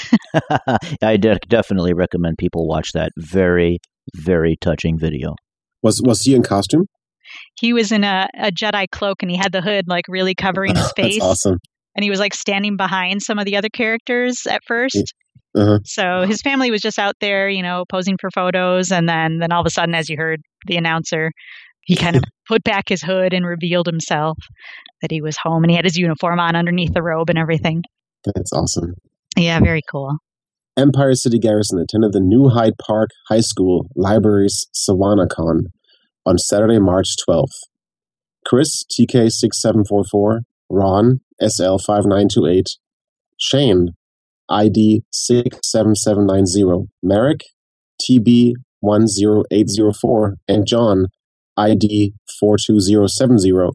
I de- definitely recommend people watch that very, very touching video. Was, was he in costume? He was in a, a Jedi cloak, and he had the hood like really covering his face. That's awesome. And he was like standing behind some of the other characters at first. Uh-huh. So his family was just out there, you know, posing for photos. And then, then all of a sudden, as you heard the announcer, he kind of put back his hood and revealed himself that he was home, and he had his uniform on underneath the robe and everything. That's awesome. Yeah, very cool. Empire City Garrison attended the New Hyde Park High School Library's SawannaCon on Saturday, March twelfth. Chris, T K six seven four four, Ron, S L five nine two eight, Shane, I D six seven seven nine zero, Merrick, T B one oh eight oh four, and John, I D four two oh seven oh,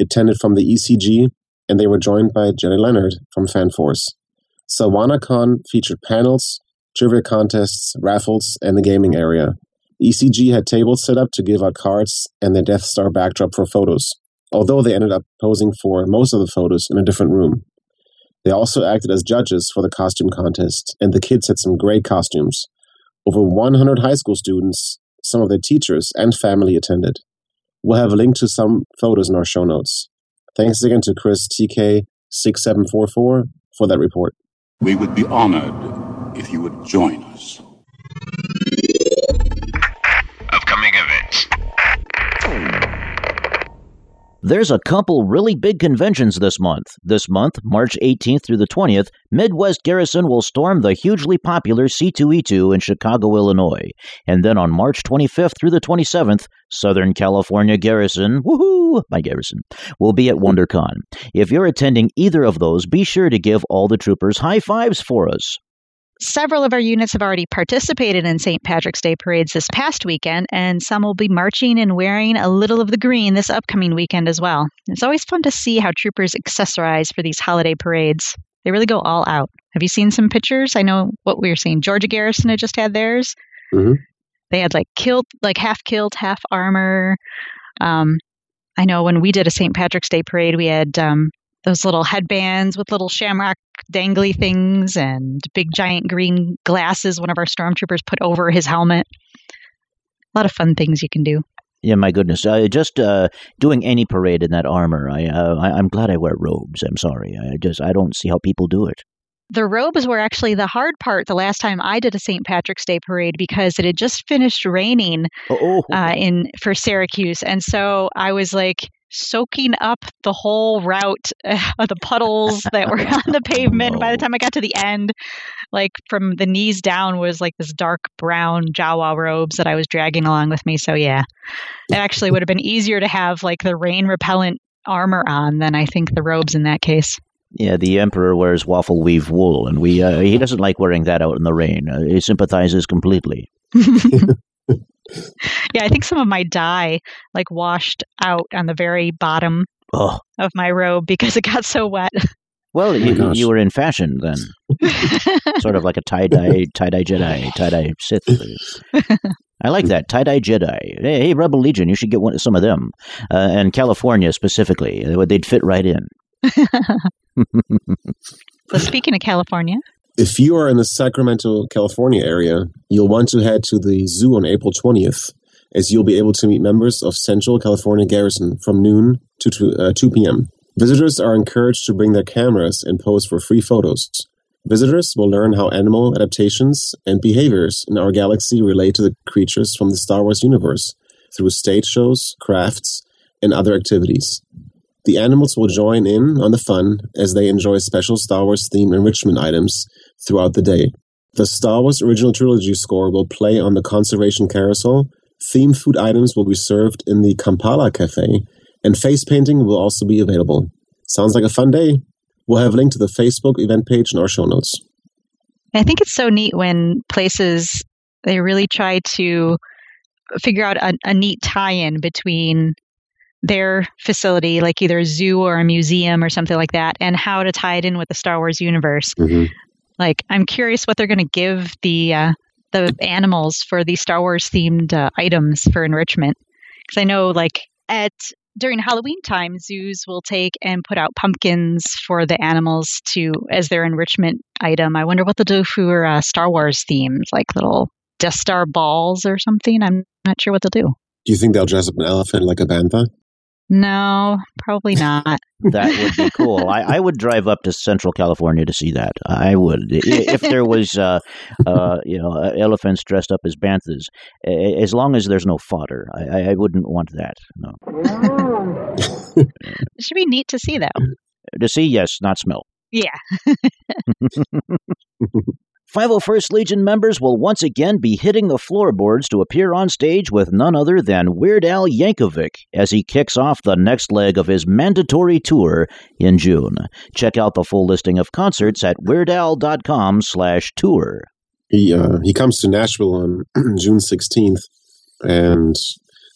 attended from the E C G, and they were joined by Jenny Leonard from FanForce. SawannaCon featured panels, trivia contests, raffles, and the gaming area. E C G had tables set up to give out cards and the Death Star backdrop for photos, although they ended up posing for most of the photos in a different room. They also acted as judges for the costume contest, and the kids had some great costumes. Over one hundred high school students, some of their teachers, and family attended. We'll have a link to some photos in our show notes. Thanks again to Chris T K six seven four four for that report. We would be honored if you would join us. Upcoming events. There's a couple really big conventions this month. This month, March eighteenth through the twentieth, Midwest Garrison will storm the hugely popular C two E two in Chicago, Illinois. And then on March twenty-fifth through the twenty-seventh, Southern California Garrison, woohoo, my Garrison, will be at WonderCon. If you're attending either of those, be sure to give all the troopers high fives for us. Several of our units have already participated in Saint Patrick's Day parades this past weekend, and some will be marching and wearing a little of the green this upcoming weekend as well. It's always fun to see how troopers accessorize for these holiday parades. They really go all out. Have you seen some pictures? I know what we were seeing. Georgia Garrison had just had theirs. Mm-hmm. They had like kilt, like half kilt, half armor. Um, I know when we did a Saint Patrick's Day parade, we had um, those little headbands with little shamrock dangly things and big giant green glasses one of our stormtroopers put over his helmet. A lot of fun things you can do. Yeah, my goodness. Uh, just uh, doing any parade in that armor, I, uh, I, I'm glad I wear robes. I'm sorry. I just I don't see how people do it. The robes were actually the hard part the last time I did a Saint Patrick's Day parade because it had just finished raining uh, in for Syracuse. And so I was like soaking up the whole route of the puddles that were on the pavement. Oh. By the time I got to the end, like from the knees down was like this dark brown Jawa robes that I was dragging along with me. So yeah, it actually would have been easier to have like the rain repellent armor on than I think the robes in that case. Yeah, the Emperor wears waffle weave wool, and we uh, he doesn't like wearing that out in the rain. Uh, he sympathizes completely. Yeah, I think some of my dye like washed out on the very bottom oh. of my robe because it got so wet. Well, you, oh you were in fashion then. Sort of like a tie-dye, tie-dye Jedi, tie-dye Sith. I like that. Tie-dye Jedi. Hey, hey, Rebel Legion, you should get one, some of them. Uh, and California specifically. They'd fit right in. So speaking of California, if you are in the Sacramento, California area, you'll want to head to the zoo on April twentieth, as you'll be able to meet members of Central California Garrison from noon to two p.m. Visitors are encouraged to bring their cameras and pose for free photos. Visitors will learn how animal adaptations and behaviors in our galaxy relate to the creatures from the Star Wars universe through stage shows, crafts, and other activities. The animals will join in on the fun as they enjoy special Star Wars-themed enrichment items throughout the day. The Star Wars Original Trilogy score will play on the Conservation Carousel, themed food items will be served in the Kampala Cafe, and face painting will also be available. Sounds like a fun day. We'll have a link to the Facebook event page in our show notes. I think it's so neat when places, they really try to figure out a, a neat tie-in between their facility, like either a zoo or a museum or something like that, and how to tie it in with the Star Wars universe. Mm-hmm. Like, I'm curious what they're going to give the uh, the animals for the Star Wars themed uh, items for enrichment. Because I know, like at during Halloween time, zoos will take and put out pumpkins for the animals to as their enrichment item. I wonder what they'll do for uh, Star Wars themed, like little Death Star balls or something. I'm not sure what they'll do. Do you think they'll dress up an elephant like a bantha? No, probably not. That would be cool. I, I would drive up to Central California to see that. I would. If there was, uh, uh, you know, elephants dressed up as banthas, as long as there's no fodder, I, I wouldn't want that. No. It should be neat to see, though. To see, yes, not smell. Yeah. five oh first Legion members will once again be hitting the floorboards to appear on stage with none other than Weird Al Yankovic as he kicks off the next leg of his mandatory tour in June. Check out the full listing of concerts at weird al dot com slash tour. He, uh, he comes to Nashville on June sixteenth, and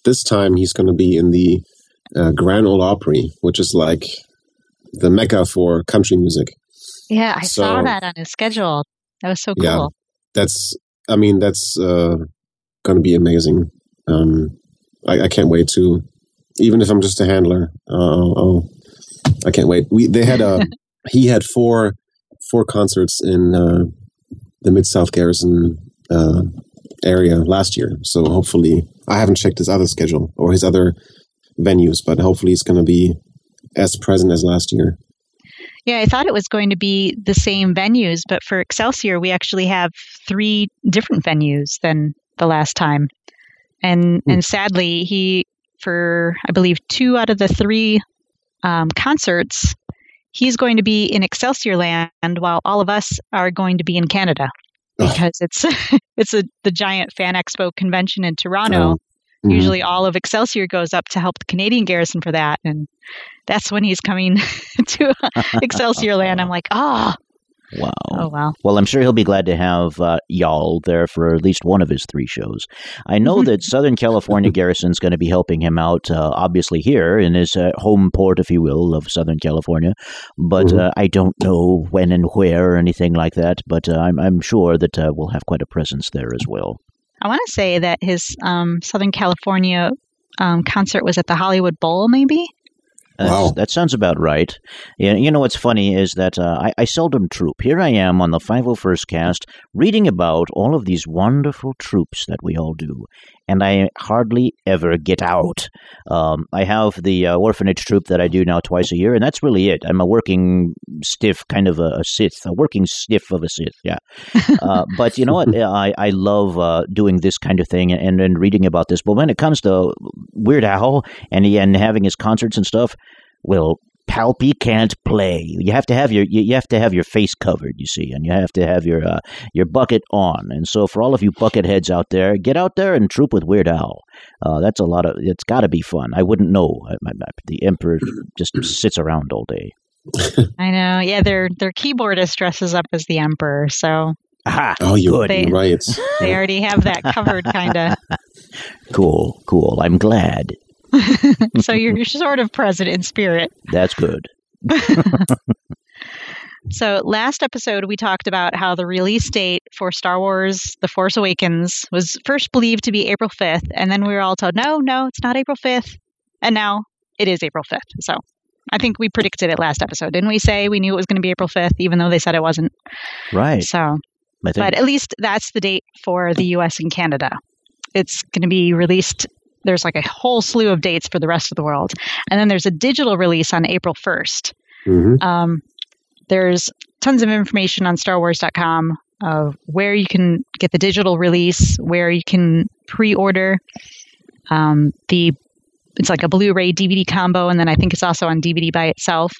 this time he's going to be in the uh, Grand Ole Opry, which is like the mecca for country music. Yeah, I so, saw that on his schedule. That was so cool. Yeah, that's, I mean, that's uh, going to be amazing. Um, I, I can't wait to, even if I'm just a handler. Uh, oh, I can't wait. We they had a he had four four concerts in uh, the Mid-South Garrison uh, area last year. So hopefully, I haven't checked his other schedule or his other venues, but hopefully it's going to be as present as last year. Yeah, I thought it was going to be the same venues, but for Excelsior, we actually have three different venues than the last time. And mm. and sadly, he, for I believe two out of the three um, concerts, he's going to be in Excelsior land, while all of us are going to be in Canada, because oh. it's it's a, the giant Fan Expo convention in Toronto. Oh. Mm-hmm. Usually all of Excelsior goes up to help the Canadian Garrison for that. And that's when he's coming to Excelsior land. I'm like, oh, wow. Oh, wow. Well, I'm sure he'll be glad to have uh, y'all there for at least one of his three shows. I know that Southern California Garrison's going to be helping him out, uh, obviously here in his uh, home port, if you will, of Southern California. But mm-hmm. uh, I don't know when and where or anything like that. But uh, I'm, I'm sure that uh, we'll have quite a presence there as well. I want to say that his um, Southern California um, concert was at the Hollywood Bowl, maybe? Wow. Uh, that sounds about right. Yeah, you know what's funny is that uh, I, I seldom troop. Here I am on the five oh first Cast reading about all of these wonderful troops that we all do, and I hardly ever get out. Um, I have the uh, orphanage troop that I do now twice a year, and that's really it. I'm a working stiff kind of a, a Sith, a working stiff of a Sith, yeah. Uh, but you know what? I, I love uh, doing this kind of thing and, and reading about this. But when it comes to Weird Al and, and having his concerts and stuff, well, Palpy can't play. You have to have your you, you have to have your face covered, you see, and you have to have your uh, your bucket on. And so, for all of you bucket heads out there, get out there and troop with Weird Al. Uh, that's a lot of. It's got to be fun. I wouldn't know. I, I, the Emperor just sits around all day. I know. Yeah, their their keyboardist dresses up as the Emperor. So. Aha, oh, you're they, right. They already have that covered, kind of. Cool, cool. I'm glad. So you're sort of present in spirit. That's good. So last episode, we talked about how the release date for Star Wars The Force Awakens was first believed to be April fifth. And then we were all told, no, no, it's not April fifth. And now it is April fifth. So I think we predicted it last episode. Didn't we say we knew it was going to be April fifth, even though they said it wasn't? Right. So, but at least that's the date for the U S and Canada. It's going to be released. There's like a whole slew of dates for the rest of the world. And then there's a digital release on April first. Mm-hmm. Um, there's tons of information on Star Wars dot com of where you can get the digital release, where you can pre-order. Um, the It's like a Blu-ray D V D combo, and then I think it's also on D V D by itself.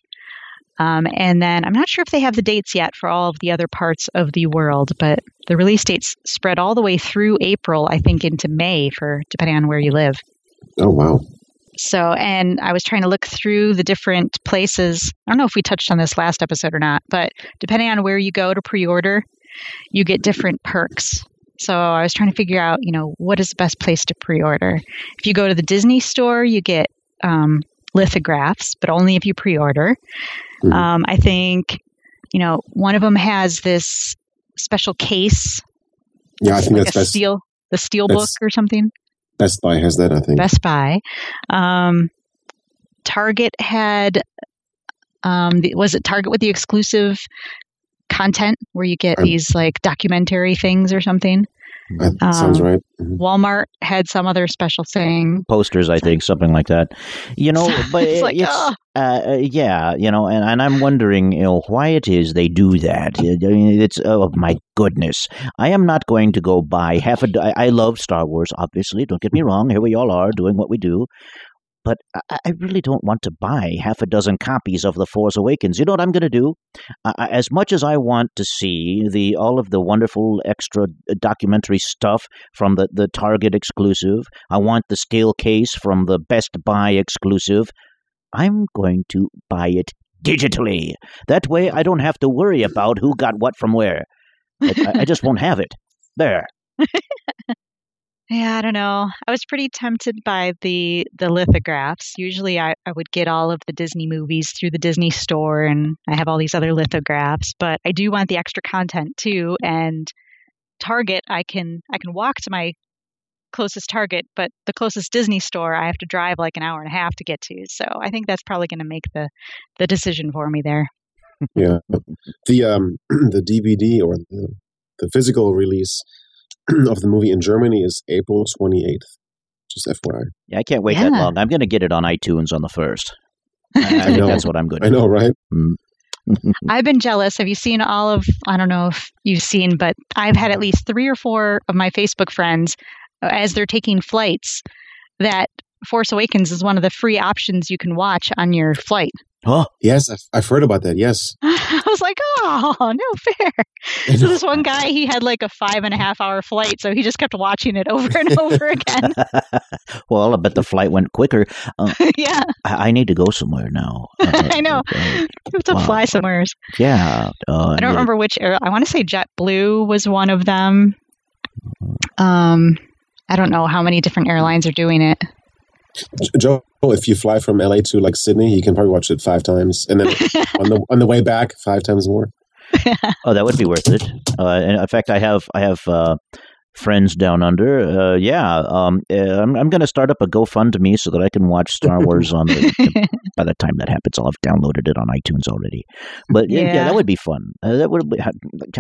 Um, and then I'm not sure if they have the dates yet for all of the other parts of the world, but the release dates spread all the way through April, I think, into May, for depending on where you live. Oh, wow. So, and I was trying to look through the different places. I don't know if we touched on this last episode or not, but depending on where you go to pre-order, you get different perks. So I was trying to figure out, you know, what is the best place to pre-order? If you go to the Disney store, you get um, lithographs, but only if you pre-order. Mm-hmm. Um, I think, you know, one of them has this special case. Yeah, I think like that's Best Buy. The Steel Book or something. Best Buy has that, I think. Best Buy. Um, Target had, um, the, was it Target with the exclusive content where you get um, these like documentary things or something? That um, sounds right. Mm-hmm. Walmart had some other special thing. Posters, I think, something like that. You know, but it's like, it's, oh. uh, yeah, you know, and, and I'm wondering, you know, why it is they do that. It's, oh my goodness. I am not going to go buy half a, I, I love Star Wars, obviously. Don't get me wrong. Here we all are doing what we do. But I, I really don't want to buy half a dozen copies of The Force Awakens. You know what I'm going to do? Uh, as much as I want to see the all of the wonderful extra documentary stuff from the, the Target exclusive, I want the steel case from the Best Buy exclusive, I'm going to buy it digitally. That way I don't have to worry about who got what from where. I, I just won't have it. There. Yeah, I don't know. I was pretty tempted by the, the lithographs. Usually I, I would get all of the Disney movies through the Disney store, and I have all these other lithographs, but I do want the extra content too. And Target, I can I can walk to my closest Target, but the closest Disney store I have to drive like an hour and a half to get to. So I think that's probably going to make the, the decision for me there. Yeah. The um, the D V D or the, the physical release of the movie in Germany is April twenty-eighth. Just F Y I. Yeah, I can't wait yeah. that long. I'm going to get it on iTunes on the first. I, I, I think that's what I'm good for. I know, right? Mm. I've been jealous. Have you seen all of, I don't know if you've seen, but I've had at least three or four of my Facebook friends, as they're taking flights, that Force Awakens is one of the free options you can watch on your flight. Oh, yes. I've, I've heard about that. Yes. I was like, oh, no fair. So this one guy, he had like a five and a half hour flight. So he just kept watching it over and over again. Well, I bet the flight went quicker. Uh, yeah. I, I need to go somewhere now. Uh, I know. Uh, have to wow. fly somewhere. Yeah. Uh, I don't yeah. remember which air. I want to say JetBlue was one of them. Um, I don't know how many different airlines are doing it. Joe, if you fly from L A to like Sydney, you can probably watch it five times, and then on the on the way back, five times more. Oh, that would be worth it. Uh, and in fact, I have I have uh, friends down under. Uh, yeah, um, I'm I'm going to start up a GoFundMe so that I can watch Star Wars on. The, the, by the time that happens, I'll have downloaded it on iTunes already. But yeah, yeah that would be fun. Uh, that would be,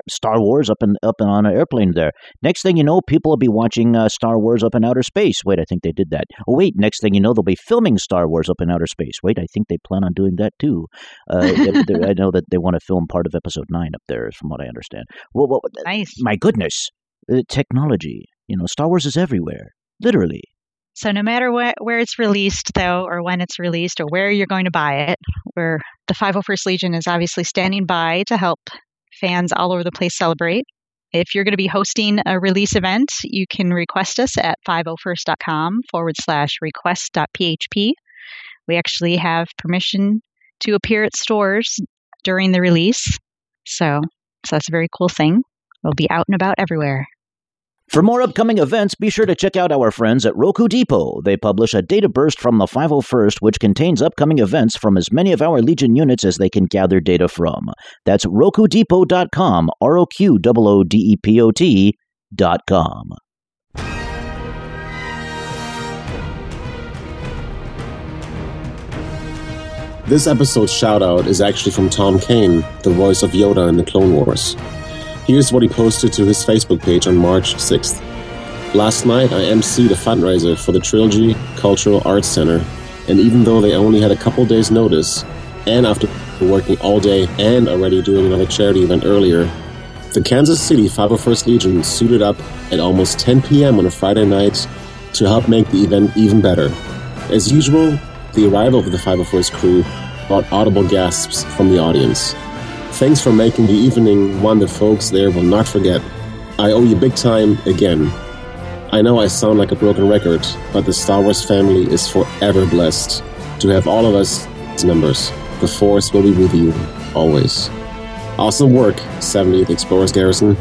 Star Wars up and up and on an airplane there. Next thing you know, people will be watching uh, Star Wars up in outer space. Wait, I think they did that. Oh wait, next thing you know, they'll be filming Star Wars up in outer space. Wait, I think they plan on doing that too. Uh, they're, they're, I know that they want to film part of Episode Nine up there, from what I understand. Well, well nice. My goodness. Uh, technology, you know, Star Wars is everywhere, literally. So no matter where, where it's released, though, or when it's released, or where you're going to buy it, where the five oh first Legion is obviously standing by to help fans all over the place celebrate. If you're going to be hosting a release event, you can request us at five oh first dot com forward slash request.php. We actually have permission to appear at stores during the release. So, so that's a very cool thing. We'll be out and about everywhere. For more upcoming events, be sure to check out our friends at Roku Depot. They publish a data burst from the five oh first, which contains upcoming events from as many of our Legion units as they can gather data from. That's roku depot dot com, R O Q O O D E P O T dot com. This episode's shout-out is actually from Tom Kane, the voice of Yoda in the Clone Wars. Here's what he posted to his Facebook page on March sixth. Last night, I emceed a fundraiser for the Trilogy Cultural Arts Center, and even though they only had a couple days' notice, and after working all day and already doing another charity event earlier, the Kansas City five oh first Legion suited up at almost ten p.m. on a Friday night to help make the event even better. As usual, the arrival of the five oh first crew brought audible gasps from the audience. Thanks for making the evening one the folks there will not forget. I owe you big time again. I know I sound like a broken record, but the Star Wars family is forever blessed to have all of us as members. The Force will be with you, always. Awesome work, seventieth Explorers Garrison.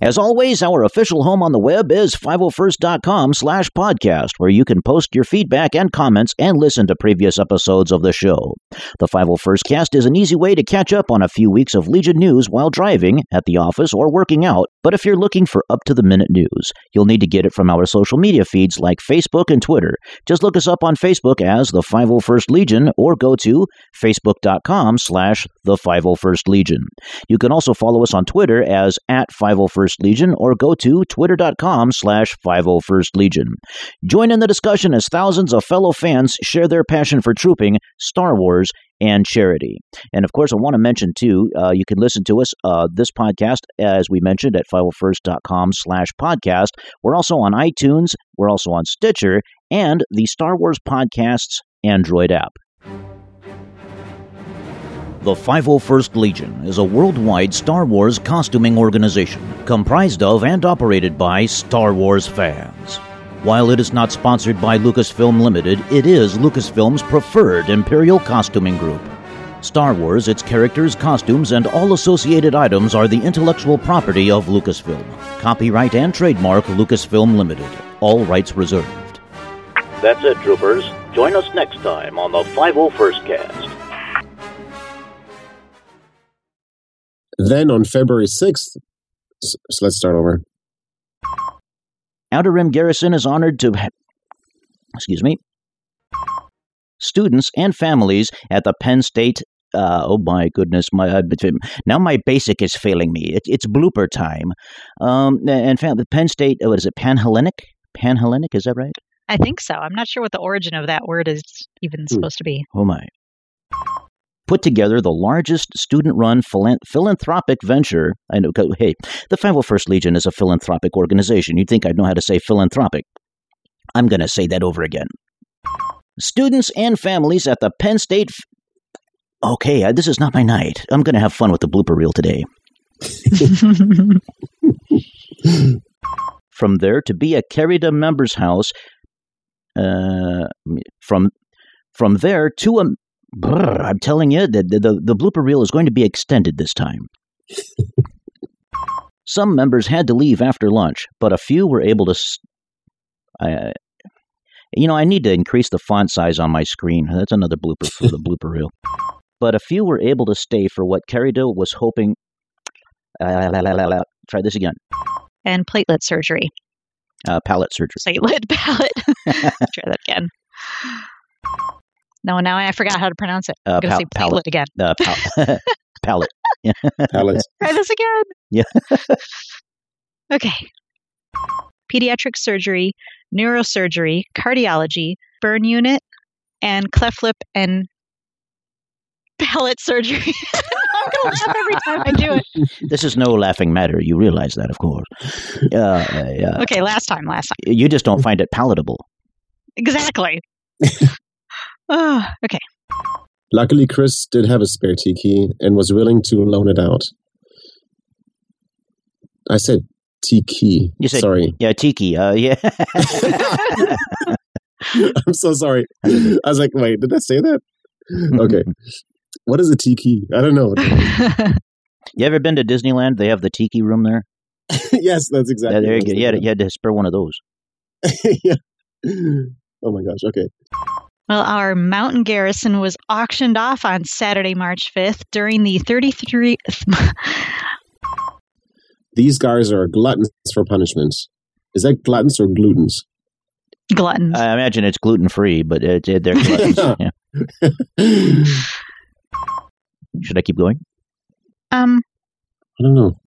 As always, our official home on the web is five oh first dot com slash podcast, where you can post your feedback and comments and listen to previous episodes of the show. The five oh first Cast is an easy way to catch up on a few weeks of Legion news while driving, at the office, or working out. But if you're looking for up-to-the-minute news, you'll need to get it from our social media feeds like Facebook and Twitter. Just look us up on Facebook as the five oh first Legion, or go to facebook.com slash the 501st Legion. You can also follow us on Twitter as at five oh first Legion, or go to twitter.com slash 501st Legion. Join in the discussion as thousands of fellow fans share their passion for trooping, Star Wars, and charity. And of course, I want to mention too, uh, you can listen to us, uh, this podcast, as we mentioned, at five oh first dot com slash podcast. We're also on iTunes, we're also on Stitcher, and the Star Wars Podcast's Android app. The five oh first Legion is a worldwide Star Wars costuming organization comprised of and operated by Star Wars fans. While it is not sponsored by Lucasfilm Limited, it is Lucasfilm's preferred Imperial costuming group. Star Wars, its characters, costumes, and all associated items are the intellectual property of Lucasfilm. Copyright and trademark Lucasfilm Limited. All rights reserved. That's it, troopers. Join us next time on the five oh first Cast. Then on February sixth, so let's start over. Outer Rim Garrison is honored to, excuse me, students and families at the Penn State. Uh, oh my goodness! My uh, now my basic is failing me. It, it's blooper time. Um, and found the Penn State. What is it? Panhellenic? Panhellenic? Is that right? I think so. I'm not sure what the origin of that word is even Ooh. supposed to be. Oh my! Put together the largest student-run phila- philanthropic venture. I know. Hey, the five oh first Legion is a philanthropic organization. You'd think I'd know how to say philanthropic. I'm going to say that over again. Students and families at the Penn State. F- Okay, uh, this is not my night. I'm going to have fun with the blooper reel today. From there to be a Carida member's house. Uh, from from there to a... Brr, I'm telling you, the, the, the blooper reel is going to be extended this time. Some members had to leave after lunch, but a few were able to... St- I, you know, I need to increase the font size on my screen. That's another blooper for the blooper reel. But a few were able to stay for what Carida was hoping... Uh, la, la, la, la. Try this again. And platelet surgery. Uh, palate surgery. Platelet, palate. Try that again. No, now I forgot how to pronounce it. I'm uh, going to pal- say platelet palate. again. Uh, pal- palate. Palate. Try this again. Yeah. Okay. Pediatric surgery, neurosurgery, cardiology, burn unit, and cleft lip and... palate surgery. I'm going to laugh every time I do it. This is no laughing matter. You realize that, of course. Uh, uh, okay, last time, last time. You just don't find it palatable. Exactly. oh, okay. Luckily, Chris did have a spare tiki and was willing to loan it out. I said tiki. You said, sorry. Yeah, tiki. Uh, yeah. I'm so sorry. I was like, wait, did I say that? Okay. What is a tiki? I don't know. You ever been to Disneyland? They have the tiki room there. Yes, that's exactly. Yeah, there you go. You had, you had to spare one of those. Yeah. Oh my gosh. Okay. Well, our mountain garrison was auctioned off on Saturday, March fifth during the thirty-three. These guys are gluttons for punishment. Is that gluttons or glutens? Gluttons. I imagine it's gluten free, but it, it, they're gluttons. Yeah. Should I keep going? Um, I don't know.